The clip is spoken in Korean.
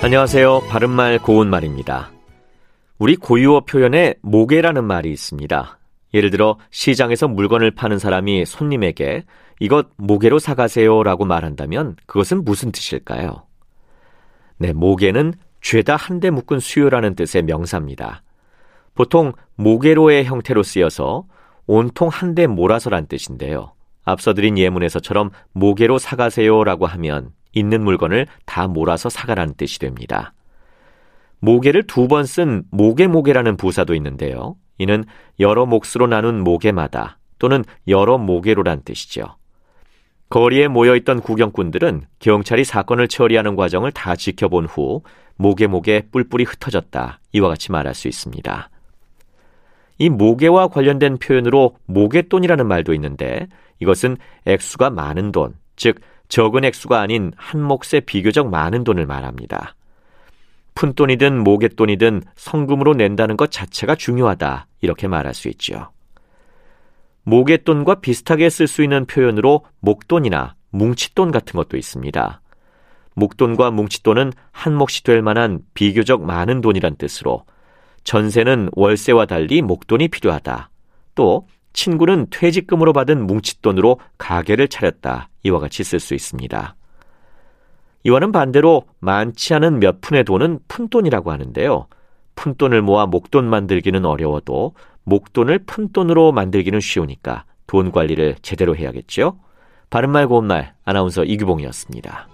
안녕하세요. 바른말 고운말입니다. 우리 고유어 표현에 모개라는 말이 있습니다. 예를 들어 시장에서 물건을 파는 사람이 손님에게 이것 모개로 사가세요 라고 말한다면 그것은 무슨 뜻일까요? 네, 모개는 죄다 한데 묶은 수요라는 뜻의 명사입니다. 보통 모개로의 형태로 쓰여서 온통 한데 몰아서란 뜻인데요. 앞서 드린 예문에서처럼 모개로 사가세요 라고 하면 있는 물건을 다 몰아서 사가라는 뜻이 됩니다. 모개를 두 번 쓴 모개모개라는 부사도 있는데요. 이는 여러 몫으로 나눈 모개마다 또는 여러 모개로란 뜻이죠. 거리에 모여있던 구경꾼들은 경찰이 사건을 처리하는 과정을 다 지켜본 후 모개모개 뿔뿔이 흩어졌다, 이와 같이 말할 수 있습니다. 이 모개와 관련된 표현으로 모개돈이라는 말도 있는데, 이것은 액수가 많은 돈, 즉 적은 액수가 아닌 한 몫에 비교적 많은 돈을 말합니다. 푼돈이든 모개돈이든 성금으로 낸다는 것 자체가 중요하다, 이렇게 말할 수 있죠. 모개돈과 비슷하게 쓸 수 있는 표현으로 목돈이나 뭉칫돈 같은 것도 있습니다. 목돈과 뭉칫돈은 한 몫이 될 만한 비교적 많은 돈이란 뜻으로, 전세는 월세와 달리 목돈이 필요하다, 또 친구는 퇴직금으로 받은 뭉칫돈으로 가게를 차렸다, 이와 같이 쓸 수 있습니다. 이와는 반대로 많지 않은 몇 푼의 돈은 푼돈이라고 하는데요. 푼돈을 모아 목돈 만들기는 어려워도 목돈을 푼돈으로 만들기는 쉬우니까 돈 관리를 제대로 해야겠죠. 바른말 고운말 아나운서 이규봉이었습니다.